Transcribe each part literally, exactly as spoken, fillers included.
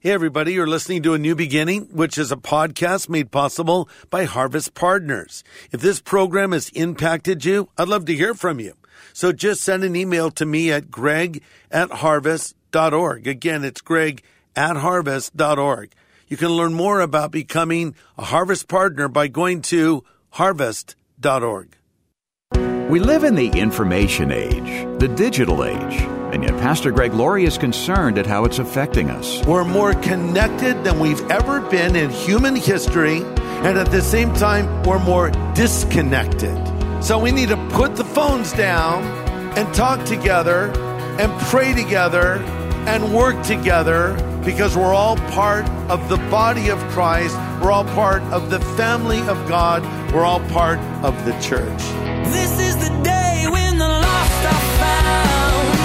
Hey everybody, you're listening to A New Beginning, which is a podcast made possible by Harvest Partners. If this program has impacted you, I'd love to hear from you. So just send an email to me at greg at harvest dot org. Again, it's greg at harvest dot org. You can learn more about becoming a Harvest Partner by going to harvest dot org. We live in the information age, the digital age, and yet Pastor Greg Laurie is concerned at how it's affecting us. We're more connected than we've ever been in human history, and at the same time, we're more disconnected. So we need to put the phones down and talk together and pray together and work together because we're all part of the body of Christ. We're all part of the family of God. We're all part of the church. This is the day when the lost are found.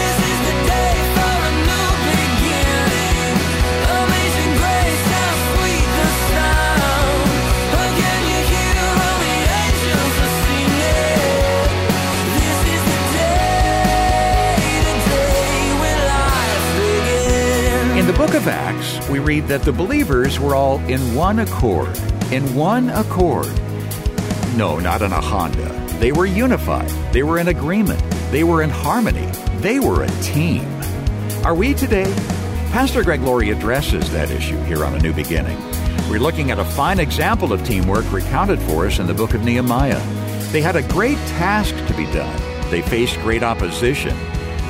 This is the day for a new beginning. Amazing grace, how sweet the sound. Again you hear all the angels are singing. This is the day, the day when life begins. In the book of Acts, we read that the believers were all in one accord. In one accord. No, not in a Honda. They were unified. They were in agreement. They were in harmony. They were a team. Are we today? Pastor Greg Laurie addresses that issue here on A New Beginning. We're looking at a fine example of teamwork recounted for us in the book of Nehemiah. They had a great task to be done. They faced great opposition,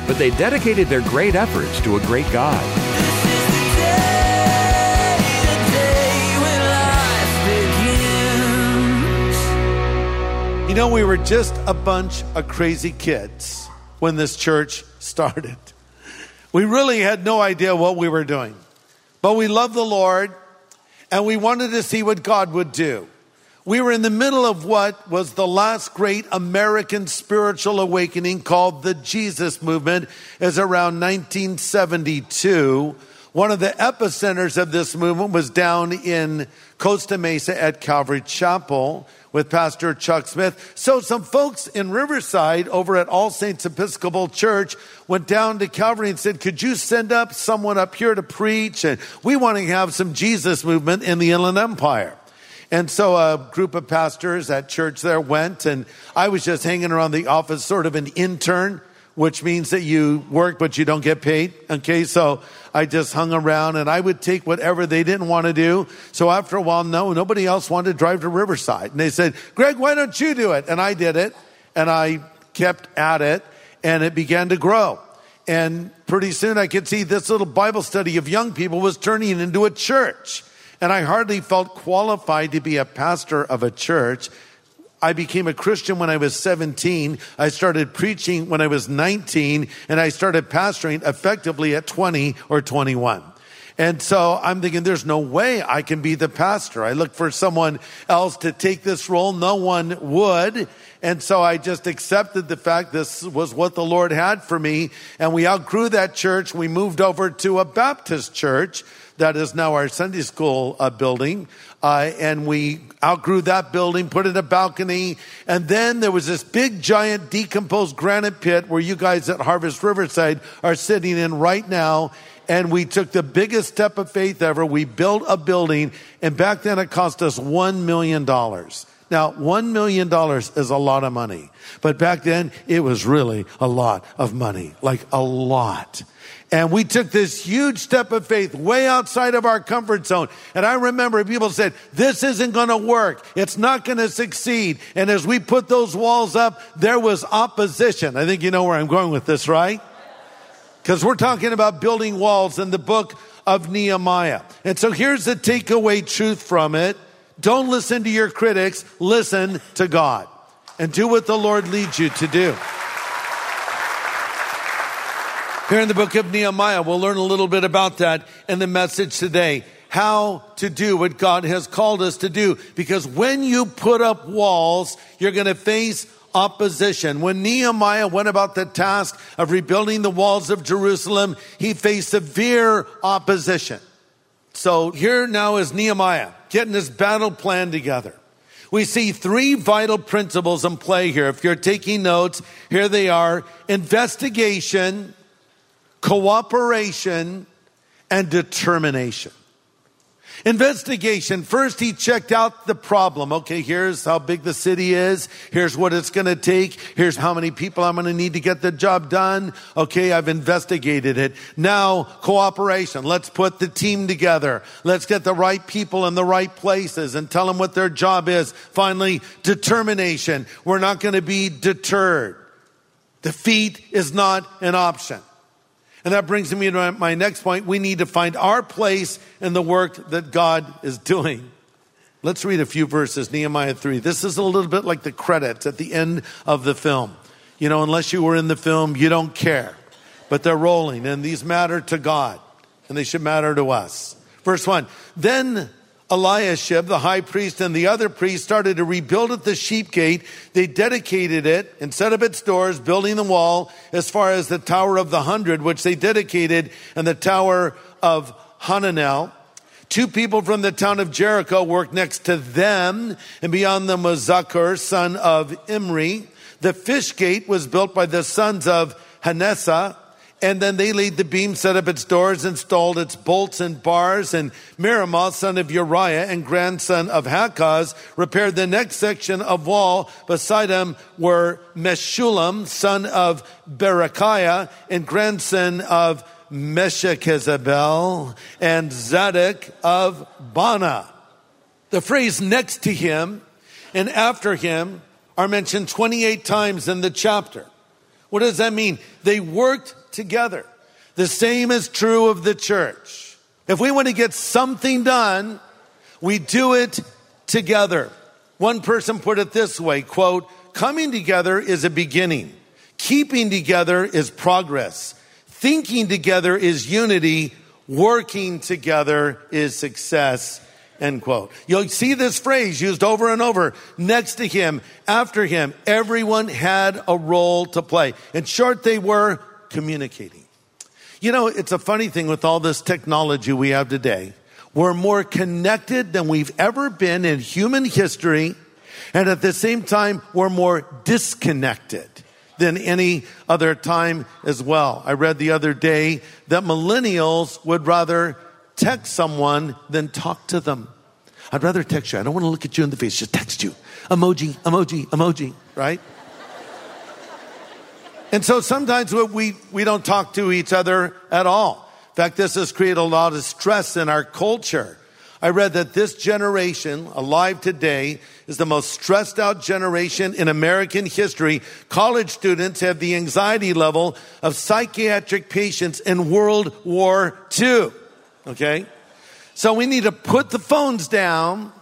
but they dedicated their great efforts to a great God. You know, we were just a bunch of crazy kids when this church started. We really had no idea what we were doing, but we loved the Lord and we wanted to see what God would do. We were in the middle of what was the last great American spiritual awakening called the Jesus Movement. Is around nineteen seventy-two. One of the epicenters of this movement was down in Costa Mesa at Calvary Chapel with Pastor Chuck Smith. So some folks in Riverside over at All Saints Episcopal Church went down to Calvary and said, could you send up someone up here to preach? And we want to have some Jesus movement in the Inland Empire. And so a group of pastors at church there went, and I was just hanging around the office, sort of an intern, which means that you work, but you don't get paid. Okay, so I just hung around and I would take whatever they didn't want to do. So after a while, no, nobody else wanted to drive to Riverside. And they said, Greg, why don't you do it? And I did it. And I kept at it. And it began to grow. And pretty soon I could see this little Bible study of young people was turning into a church. And I hardly felt qualified to be a pastor of a church. I became a Christian when I was seventeen. I started preaching when I was nineteen, and I started pastoring effectively at twenty or twenty-one. And so I'm thinking, there's no way I can be the pastor. I looked for someone else to take this role. No one would. And so I just accepted the fact this was what the Lord had for me. And we outgrew that church. We moved over to a Baptist church that is now our Sunday school uh, building. Uh, and we outgrew that building, put in a balcony. And then there was this big, giant, decomposed granite pit where you guys at Harvest Riverside are sitting in right now. And we took the biggest step of faith ever. We built a building. And back then it cost us one million dollars. Now, one million dollars is a lot of money. But back then it was really a lot of money, like a lot. And we took this huge step of faith way outside of our comfort zone. And I remember people said, this isn't going to work. It's not going to succeed. And as we put those walls up, there was opposition. I think you know where I'm going with this, right? Because we're talking about building walls in the book of Nehemiah. And so here's the takeaway truth from it. Don't listen to your critics. Listen to God. And do what the Lord leads you to do. Here in the book of Nehemiah, we'll learn a little bit about that in the message today. How to do what God has called us to do. Because when you put up walls, you're going to face opposition. When Nehemiah went about the task of rebuilding the walls of Jerusalem, he faced severe opposition. So here now is Nehemiah getting his battle plan together. We see three vital principles in play here. If you're taking notes, here they are. Investigation, cooperation, and determination. Investigation. First, he checked out the problem. Okay, here's how big the city is. Here's what it's going to take. Here's how many people I'm going to need to get the job done. Okay, I've investigated it. Now, cooperation. Let's put the team together. Let's get the right people in the right places and tell them what their job is. Finally, determination. We're not going to be deterred. Defeat is not an option. And that brings me to my next point. We need to find our place in the work that God is doing. Let's read a few verses, Nehemiah three. This is a little bit like the credits at the end of the film. You know, unless you were in the film, you don't care. But they're rolling, and these matter to God, and they should matter to us. Verse one, then Eliashib, the high priest, and the other priests started to rebuild at the sheep gate. They dedicated it and set up its doors, building the wall as far as the Tower of the Hundred, which they dedicated, and the Tower of Hananel. Two people from the town of Jericho worked next to them, and beyond them was Zaccur, son of Imri. The fish gate was built by the sons of Hanessa. And then they laid the beam, set up its doors, installed its bolts and bars. And Meremoth, son of Uriah and grandson of Hakaz, repaired the next section of wall. Beside him were Meshulam, son of Berechiah and grandson of Meshechezabel, and Zadok of Bana. The phrase next to him and after him are mentioned twenty-eight times in the chapter. What does that mean? They worked together. The same is true of the church. If we want to get something done, we do it together. One person put it this way, quote, coming together is a beginning. Keeping together is progress. Thinking together is unity. Working together is success, end quote. You'll see this phrase used over and over. Next to him, after him, everyone had a role to play. In short, they were communicating. You know, it's a funny thing with all this technology we have today. We're more connected than we've ever been in human history. And at the same time, we're more disconnected than any other time as well. I read the other day that millennials would rather text someone than talk to them. I'd rather text you. I don't want to look at you in the face. Just text you. Emoji, emoji, emoji, right? And so sometimes we, we don't talk to each other at all. In fact, this has created a lot of stress in our culture. I read that this generation, alive today, is the most stressed out generation in American history. College students have the anxiety level of psychiatric patients in World War Two. Okay? So we need to put the phones down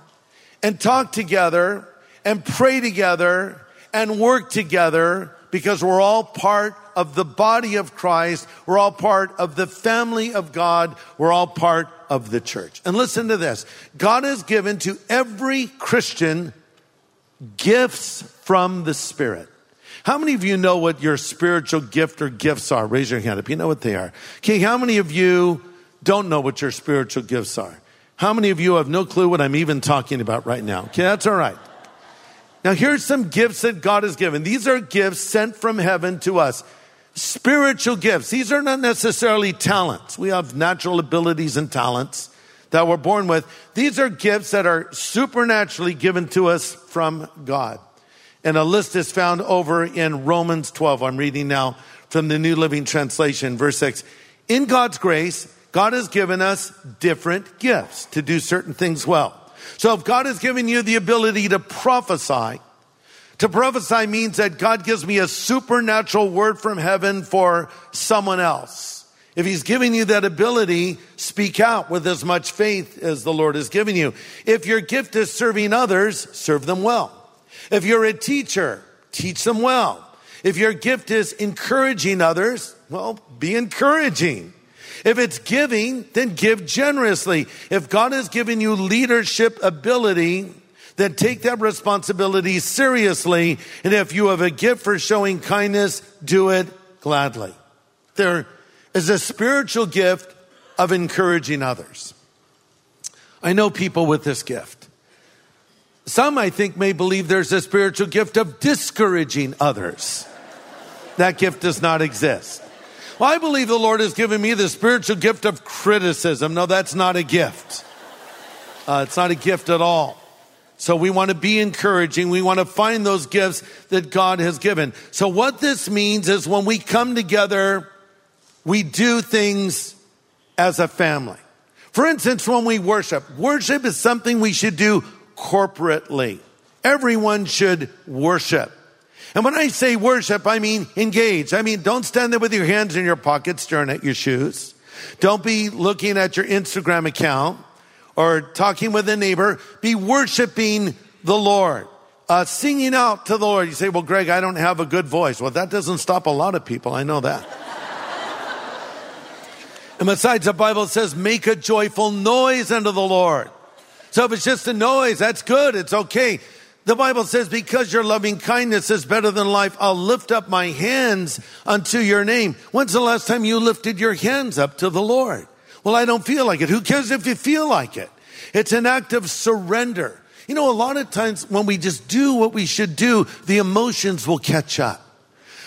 and talk together and pray together and work together, because we're all part of the body of Christ. We're all part of the family of God. We're all part of the church. And listen to this. God has given to every Christian gifts from the Spirit. How many of you know what your spiritual gift or gifts are? Raise your hand if you know what they are. Okay, how many of you don't know what your spiritual gifts are? How many of you have no clue what I'm even talking about right now? Okay, that's all right. Now, here's some gifts that God has given. These are gifts sent from heaven to us. Spiritual gifts. These are not necessarily talents. We have natural abilities and talents that we're born with. These are gifts that are supernaturally given to us from God. And a list is found over in Romans twelve. I'm reading now from the New Living Translation, verse six. In God's grace, God has given us different gifts to do certain things well. So if God has given you the ability to prophesy, to prophesy means that God gives me a supernatural word from heaven for someone else. If he's giving you that ability, speak out with as much faith as the Lord has given you. If your gift is serving others, serve them well. If you're a teacher, teach them well. If your gift is encouraging others, well, be encouraging. If it's giving, then give generously. If God has given you leadership ability, then take that responsibility seriously. And if you have a gift for showing kindness, do it gladly. There is a spiritual gift of encouraging others. I know people with this gift. Some, I think, may believe there's a spiritual gift of discouraging others. That gift does not exist. Well, I believe the Lord has given me the spiritual gift of criticism. No, that's not a gift. Uh, it's not a gift at all. So we want to be encouraging. We want to find those gifts that God has given. So what this means is when we come together, we do things as a family. For instance, when we worship, worship is something we should do corporately. Everyone should worship. And when I say worship, I mean engage. I mean, don't stand there with your hands in your pockets staring at your shoes. Don't be looking at your Instagram account or talking with a neighbor. Be worshiping the Lord, uh, singing out to the Lord. You say, well, Greg, I don't have a good voice. Well, that doesn't stop a lot of people. I know that. And besides, the Bible says, make a joyful noise unto the Lord. So if it's just a noise, that's good. It's okay. The Bible says, because your loving kindness is better than life, I'll lift up my hands unto your name. When's the last time you lifted your hands up to the Lord? Well, I don't feel like it. Who cares if you feel like it? It's an act of surrender. You know, a lot of times when we just do what we should do, the emotions will catch up.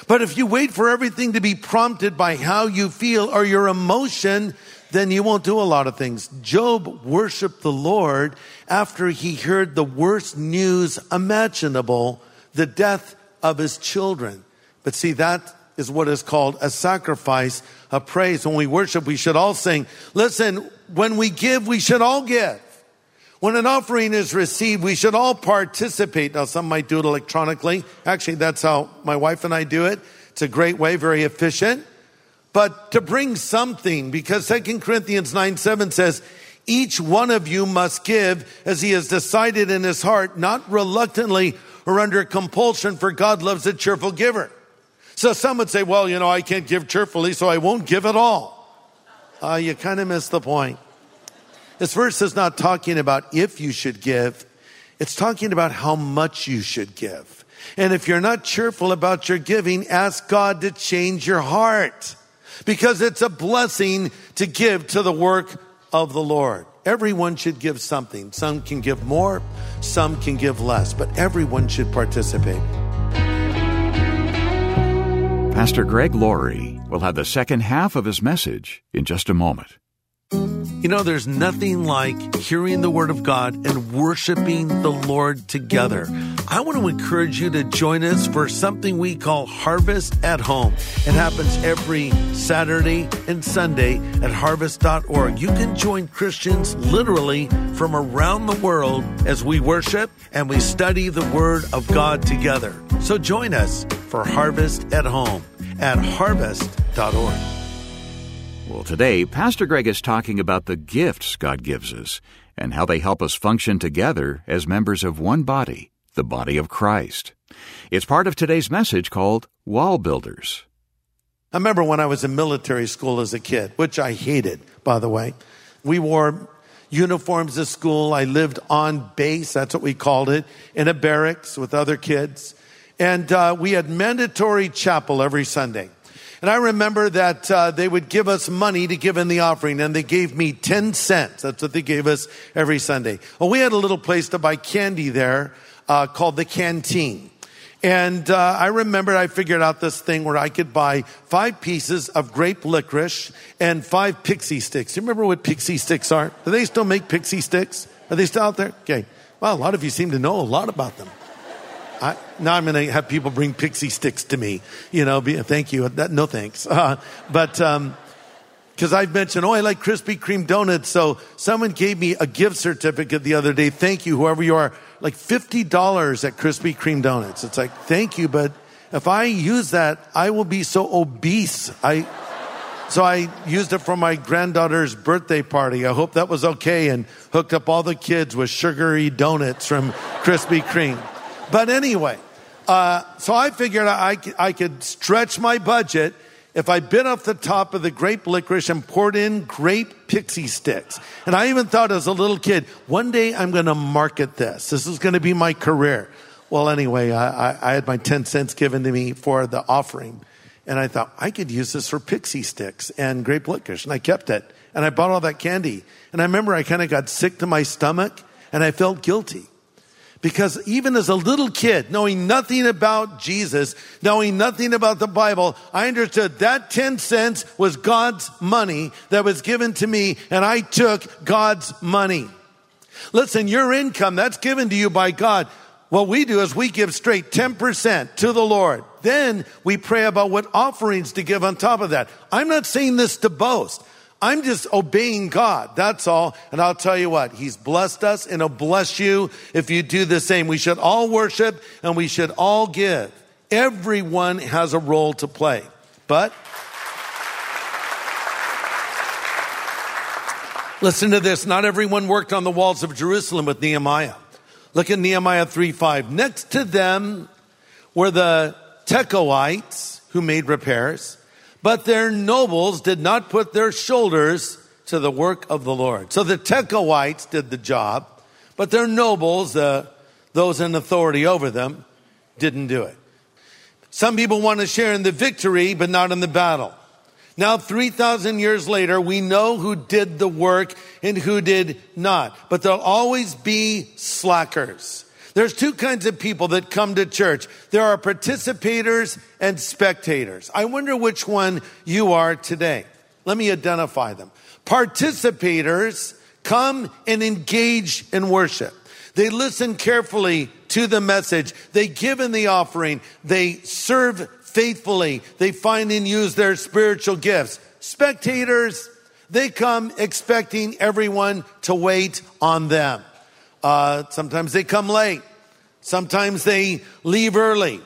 But if you wait for everything to be prompted by how you feel or your emotion, then you won't do a lot of things. Job worshiped the Lord after he heard the worst news imaginable, the death of his children. But see, that is what is called a sacrifice of praise. When we worship, we should all sing. Listen, when we give, we should all give. When an offering is received, we should all participate. Now, some might do it electronically. Actually, that's how my wife and I do it. It's a great way, very efficient. But to bring something, because Second Corinthians nine seven says, each one of you must give as he has decided in his heart, not reluctantly or under compulsion, for God loves a cheerful giver. So some would say, well, you know, I can't give cheerfully, so I won't give at all. Uh, you kind of missed the point. This verse is not talking about if you should give. It's talking about how much you should give. And if you're not cheerful about your giving, ask God to change your heart. Because it's a blessing to give to the work of the Lord. Everyone should give something. Some can give more, some can give less, but everyone should participate. Pastor Greg Laurie will have the second half of his message in just a moment. You know, there's nothing like hearing the Word of God and worshiping the Lord together. I want to encourage you to join us for something we call Harvest at Home. It happens every Saturday and Sunday at harvest dot org. You can join Christians literally from around the world as we worship and we study the Word of God together. So join us for Harvest at Home at harvest dot org. Well, today, Pastor Greg is talking about the gifts God gives us and how they help us function together as members of one body, the body of Christ. It's part of today's message called Wall Builders. I remember when I was in military school as a kid, which I hated, by the way. We wore uniforms at school. I lived on base, that's what we called it, in a barracks with other kids. And uh, we had mandatory chapel every Sunday. And I remember that uh, they would give us money to give in the offering, and they gave me ten cents. That's what they gave us every Sunday. Well, we had a little place to buy candy there uh, called the Canteen. And uh, I remember I figured out this thing where I could buy five pieces of grape licorice and five Pixie Sticks. You remember what Pixie Sticks are? Do they still make Pixie Sticks? Are they still out there? Okay. Well, a lot of you seem to know a lot about them. I, now I'm going to have people bring Pixie Sticks to me, you know, be, thank you. That, no thanks. Uh, but um, because I've mentioned, oh, I like Krispy Kreme donuts. So someone gave me a gift certificate the other day. Thank you, whoever you are. Like fifty dollars at Krispy Kreme donuts. It's like, thank you. But if I use that, I will be so obese. I So I used it for my granddaughter's birthday party. I hope that was okay. And hooked up all the kids with sugary donuts from Krispy Kreme. But anyway, uh, so I figured I, I could stretch my budget if I bit off the top of the grape licorice and poured in grape Pixie Sticks. And I even thought as a little kid, one day I'm going to market this. This is going to be my career. Well, anyway, I, I, I had my ten cents given to me for the offering. And I thought, I could use this for Pixie Sticks and grape licorice. And I kept it. And I bought all that candy. And I remember I kind of got sick to my stomach and I felt guilty. Because even as a little kid, knowing nothing about Jesus, knowing nothing about the Bible, I understood that ten cents was God's money that was given to me, and I took God's money. Listen, your income, that's given to you by God. What we do is we give straight ten percent to the Lord. Then we pray about what offerings to give on top of that. I'm not saying this to boast. I'm just obeying God, that's all. And I'll tell you what, he's blessed us and he'll bless you if you do the same. We should all worship and we should all give. Everyone has a role to play. But listen to this, not everyone worked on the walls of Jerusalem with Nehemiah. Look at Nehemiah three five. Next to them were the Tekoites who made repairs. But their nobles did not put their shoulders to the work of the Lord. So the Tekoites did the job, but their nobles, uh, those in authority over them, didn't do it. Some people want to share in the victory, but not in the battle. Now, three thousand years later, we know who did the work and who did not. But there'll always be slackers. There's two kinds of people that come to church. There are participators and spectators. I wonder which one you are today. Let me identify them. Participators come and engage in worship. They listen carefully to the message. They give in the offering. They serve faithfully. They find and use their spiritual gifts. Spectators, they come expecting everyone to wait on them. Uh, sometimes they come late. Sometimes they leave early.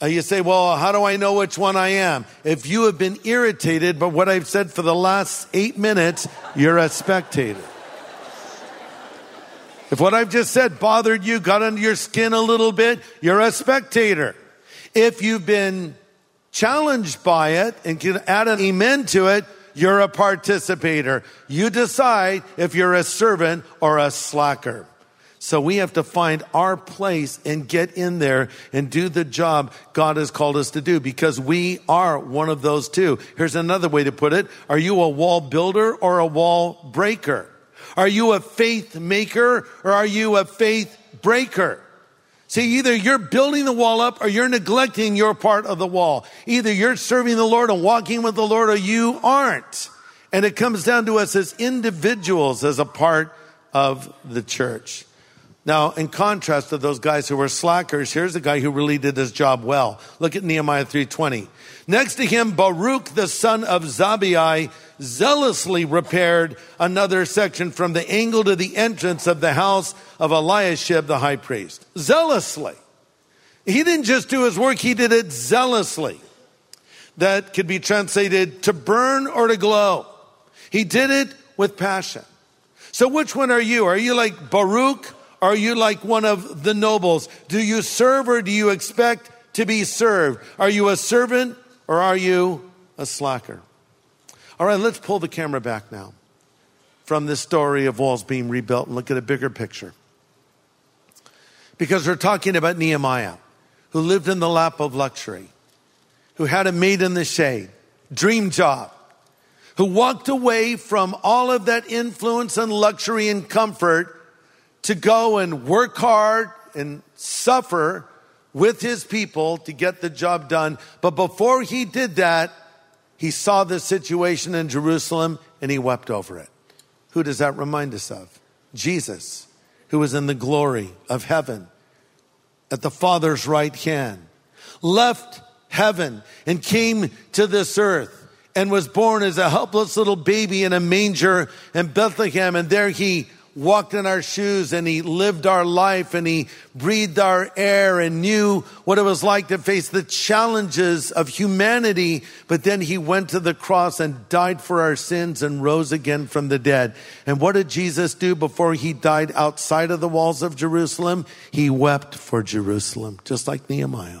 Uh, you say, well, how do I know which one I am? If you have been irritated by what I've said for the last eight minutes, you're a spectator. If what I've just said bothered you, got under your skin a little bit, you're a spectator. If you've been challenged by it and can add an amen to it, you're a participator. You decide if you're a servant or a slacker. So we have to find our place and get in there and do the job God has called us to do, because we are one of those two. Here's another way to put it. Are you a wall builder or a wall breaker? Are you a faith maker or are you a faith breaker? See, either you're building the wall up or you're neglecting your part of the wall. Either you're serving the Lord and walking with the Lord or you aren't. And it comes down to us as individuals as a part of the church. Now, in contrast to those guys who were slackers, here's a guy who really did his job well. Look at Nehemiah three twenty. Next to him, Baruch, the son of Zabbai, zealously repaired another section from the angle to the entrance of the house of Eliashib, the high priest. Zealously. He didn't just do his work, he did it zealously. That could be translated to burn or to glow. He did it with passion. So which one are you? Are you like Baruch? Are you like one of the nobles? Do you serve or do you expect to be served? Are you a servant or are you a slacker? All right, let's pull the camera back now from this story of walls being rebuilt and look at a bigger picture. Because we're talking about Nehemiah, who lived in the lap of luxury, who had a maid in the shade, dream job, who walked away from all of that influence and luxury and comfort to go and work hard and suffer with his people to get the job done. But before he did that, he saw the situation in Jerusalem and he wept over it. Who does that remind us of? Jesus, who was in the glory of heaven at the Father's right hand, left heaven and came to this earth and was born as a helpless little baby in a manger in Bethlehem. And there he walked in our shoes and he lived our life and he breathed our air and knew what it was like to face the challenges of humanity. But then he went to the cross and died for our sins and rose again from the dead. And what did Jesus do before he died outside of the walls of Jerusalem? He wept for Jerusalem, just like Nehemiah.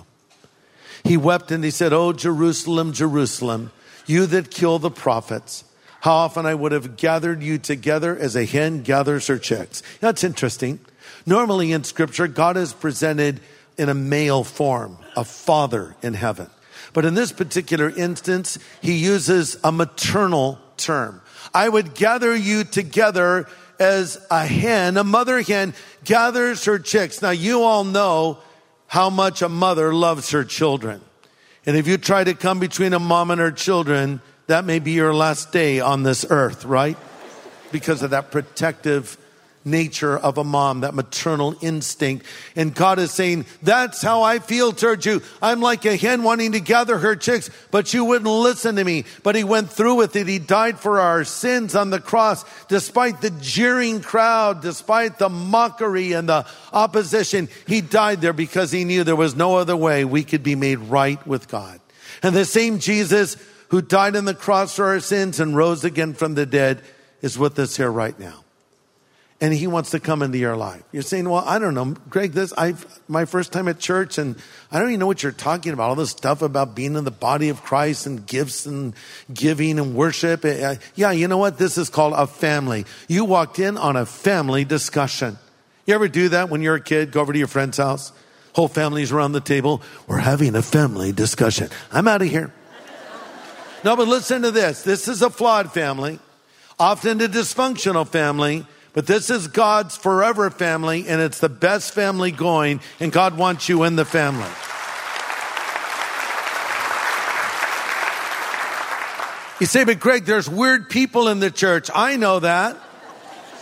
He wept and he said, "Oh, Jerusalem, Jerusalem, you that kill the prophets. How often I would have gathered you together as a hen gathers her chicks." That's interesting. Normally in Scripture, God is presented in a male form, a father in heaven. But in this particular instance, he uses a maternal term. I would gather you together as a hen, a mother hen gathers her chicks. Now, you all know how much a mother loves her children. And if you try to come between a mom and her children, that may be your last day on this earth, right? Because of that protective nature of a mom, that maternal instinct. And God is saying, that's how I feel towards you. I'm like a hen wanting to gather her chicks, but you wouldn't listen to me. But he went through with it. He died for our sins on the cross. Despite the jeering crowd, despite the mockery and the opposition, he died there because he knew there was no other way we could be made right with God. And the same Jesus who died on the cross for our sins and rose again from the dead is with us here right now. And he wants to come into your life. You're saying, well, I don't know, Greg, this, I've, my first time at church, and I don't even know what you're talking about. All this stuff about being in the body of Christ and gifts and giving and worship. Yeah, you know what? This is called a family. You walked in on a family discussion. You ever do that when you're a kid? Go over to your friend's house. Whole family's around the table. We're having a family discussion. I'm out of here. No, but listen to this. This is a flawed family, often a dysfunctional family. But this is God's forever family, and it's the best family going, and God wants you in the family. You say, but Greg, there's weird people in the church. I know that.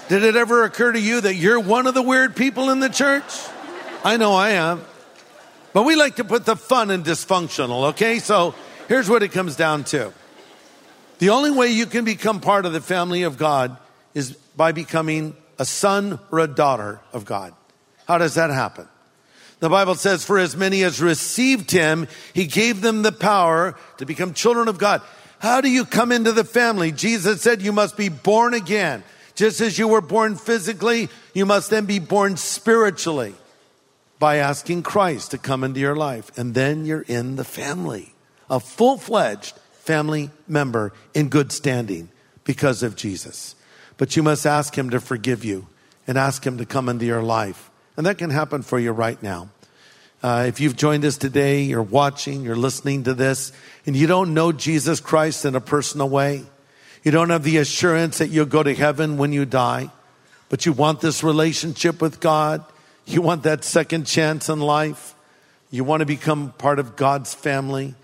Did it ever occur to you that you're one of the weird people in the church? I know I am. But we like to put the fun in dysfunctional, okay? So here's what it comes down to. The only way you can become part of the family of God is by becoming a son or a daughter of God. How does that happen? The Bible says, for as many as received him, he gave them the power to become children of God. How do you come into the family? Jesus said you must be born again. Just as you were born physically, you must then be born spiritually by asking Christ to come into your life. And then you're in the family, a full-fledged family member in good standing because of Jesus. But you must ask him to forgive you and ask him to come into your life. And that can happen for you right now. Uh, if you've joined us today, you're watching, you're listening to this, and you don't know Jesus Christ in a personal way. You don't have the assurance that you'll go to heaven when you die. But you want this relationship with God. You want that second chance in life. You want to become part of God's family.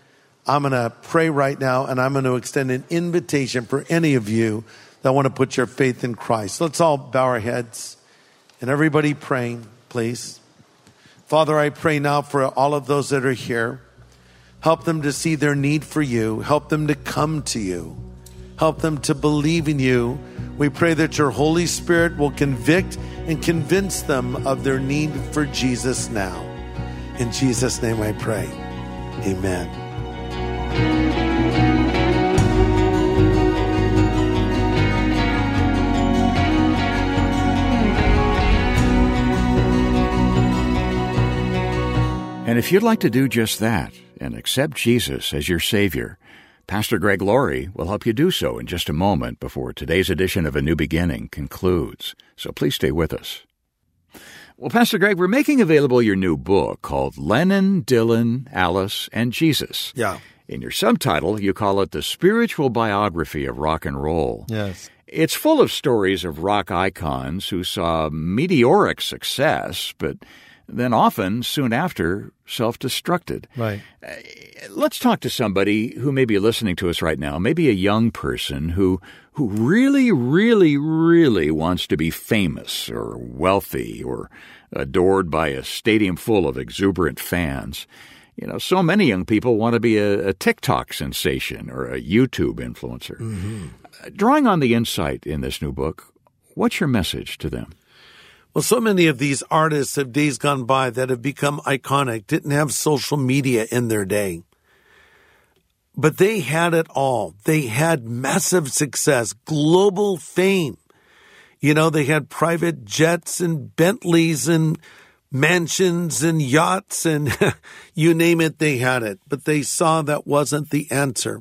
I'm going to pray right now, and I'm going to extend an invitation for any of you that want to put your faith in Christ. Let's all bow our heads. And everybody praying, please. Father, I pray now for all of those that are here. Help them to see their need for you. Help them to come to you. Help them to believe in you. We pray that your Holy Spirit will convict and convince them of their need for Jesus now. In Jesus' name I pray. Amen. And if you'd like to do just that and accept Jesus as your Savior, Pastor Greg Laurie will help you do so in just a moment before today's edition of A New Beginning concludes. So please stay with us. Well, Pastor Greg, we're making available your new book called Lennon, Dylan, Alice, and Jesus. Yeah. In your subtitle, you call it The Spiritual Biography of Rock and Roll. Yes. It's full of stories of rock icons who saw meteoric success, but then often, soon after, self-destructed. Right. Uh, let's talk to somebody who may be listening to us right now, maybe a young person who who really, really, really wants to be famous or wealthy or adored by a stadium full of exuberant fans. You know, so many young people want to be a, a TikTok sensation or a YouTube influencer. Mm-hmm. Uh, drawing on the insight in this new book, what's your message to them? Well, so many of these artists of days gone by that have become iconic didn't have social media in their day. But they had it all. They had massive success, global fame. You know, they had private jets and Bentleys and mansions and yachts and you name it, they had it. But they saw that wasn't the answer.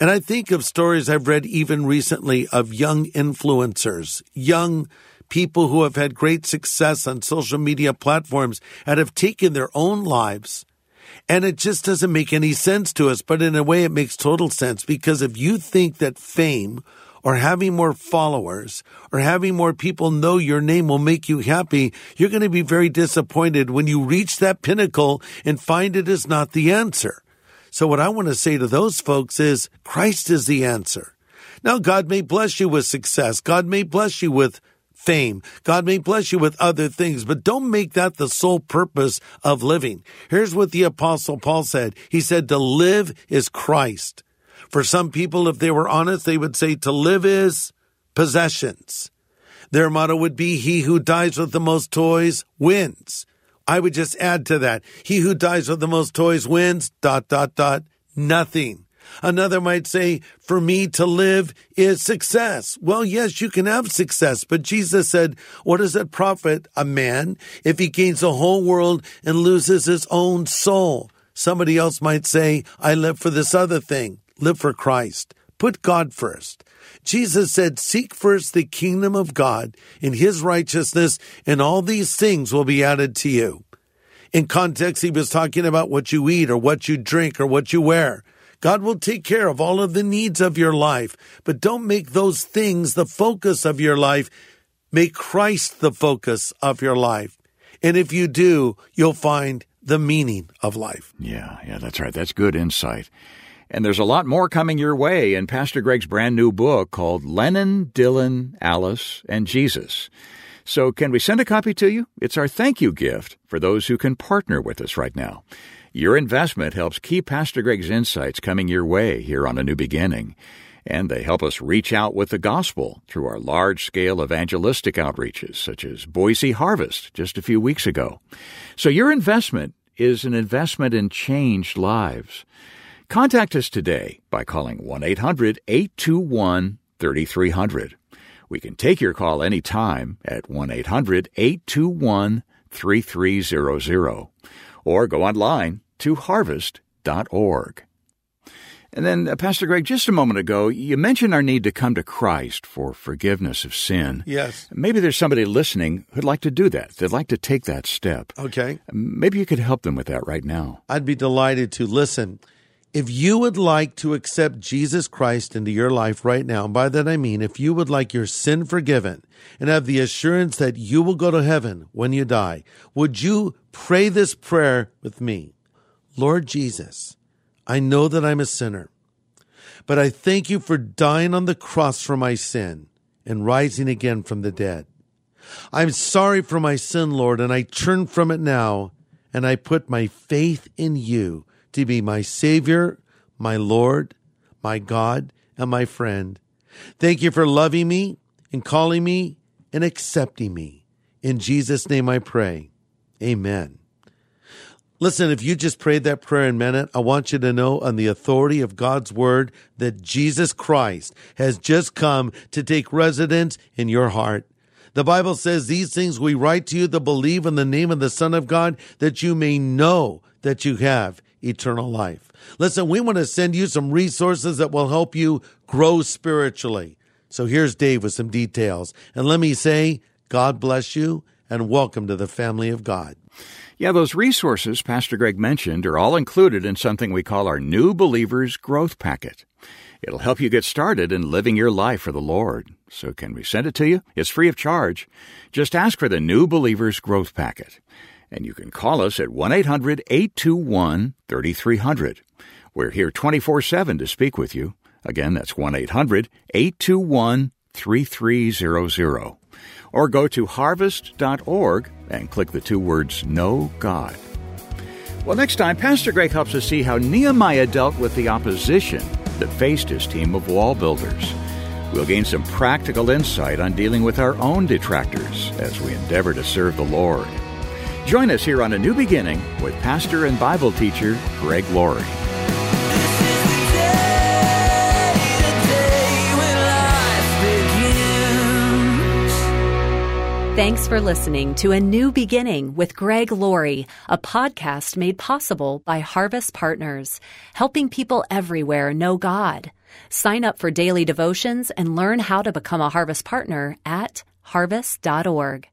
And I think of stories I've read even recently of young influencers, young people who have had great success on social media platforms and have taken their own lives. And it just doesn't make any sense to us, but in a way it makes total sense, because if you think that fame or having more followers or having more people know your name will make you happy, you're going to be very disappointed when you reach that pinnacle and find it is not the answer. So what I want to say to those folks is Christ is the answer. Now, God may bless you with success. God may bless you with fame. God may bless you with other things, but don't make that the sole purpose of living. Here's what the Apostle Paul said. He said, to live is Christ. For some people, if they were honest, they would say to live is possessions. Their motto would be, he who dies with the most toys wins. I would just add to that, he who dies with the most toys wins, dot, dot, dot, nothing. Another might say, for me to live is success. Well, yes, you can have success, but Jesus said, what does it profit a man if he gains the whole world and loses his own soul? Somebody else might say, I live for this other thing. Live for Christ. Put God first. Jesus said, seek first the kingdom of God and his righteousness, and all these things will be added to you. In context, he was talking about what you eat or what you drink or what you wear. God will take care of all of the needs of your life, but don't make those things the focus of your life. Make Christ the focus of your life. And if you do, you'll find the meaning of life. Yeah, yeah, that's right. That's good insight. And there's a lot more coming your way in Pastor Greg's brand new book called Lennon, Dylan, Alice, and Jesus. So can we send a copy to you? It's our thank you gift for those who can partner with us right now. Your investment helps keep Pastor Greg's insights coming your way here on A New Beginning. And they help us reach out with the gospel through our large-scale evangelistic outreaches, such as Boise Harvest just a few weeks ago. So your investment is an investment in changed lives. Contact us today by calling one eight hundred, eight two one, three three zero zero. We can take your call anytime at one eight hundred, eight two one, three three zero zero or go online to harvest dot org. And then, uh, Pastor Greg, just a moment ago, you mentioned our need to come to Christ for forgiveness of sin. Yes. Maybe there's somebody listening who'd like to do that. They'd like to take that step. Okay. Maybe you could help them with that right now. I'd be delighted to. Listen, if you would like to accept Jesus Christ into your life right now, and by that I mean if you would like your sin forgiven and have the assurance that you will go to heaven when you die, would you pray this prayer with me? Lord Jesus, I know that I'm a sinner, but I thank you for dying on the cross for my sin and rising again from the dead. I'm sorry for my sin, Lord, and I turn from it now, and I put my faith in you to be my Savior, my Lord, my God, and my friend. Thank you for loving me and calling me and accepting me. In Jesus' name I pray. Amen. Listen, if you just prayed that prayer and meant it, I want you to know on the authority of God's Word that Jesus Christ has just come to take residence in your heart. The Bible says, these things we write to you that believe in the name of the Son of God, that you may know that you have eternal life. Listen, we want to send you some resources that will help you grow spiritually. So here's Dave with some details. And let me say, God bless you and welcome to the family of God. Yeah, those resources Pastor Greg mentioned are all included in something we call our New Believers Growth Packet. It'll help you get started in living your life for the Lord. So can we send it to you? It's free of charge. Just ask for the New Believers Growth Packet. And you can call us at one eight hundred, eight two one, three three zero zero. We're here twenty-four seven to speak with you. Again, that's one eight hundred, eight two one, three three zero zero. Or go to harvest dot org and click the two words, Know God. Well, next time, Pastor Greg helps us see how Nehemiah dealt with the opposition that faced his team of wall builders. We'll gain some practical insight on dealing with our own detractors as we endeavor to serve the Lord. Join us here on A New Beginning with pastor and Bible teacher Greg Laurie. Thanks for listening to A New Beginning with Greg Laurie, a podcast made possible by Harvest Partners, helping people everywhere know God. Sign up for daily devotions and learn how to become a Harvest Partner at harvest dot org.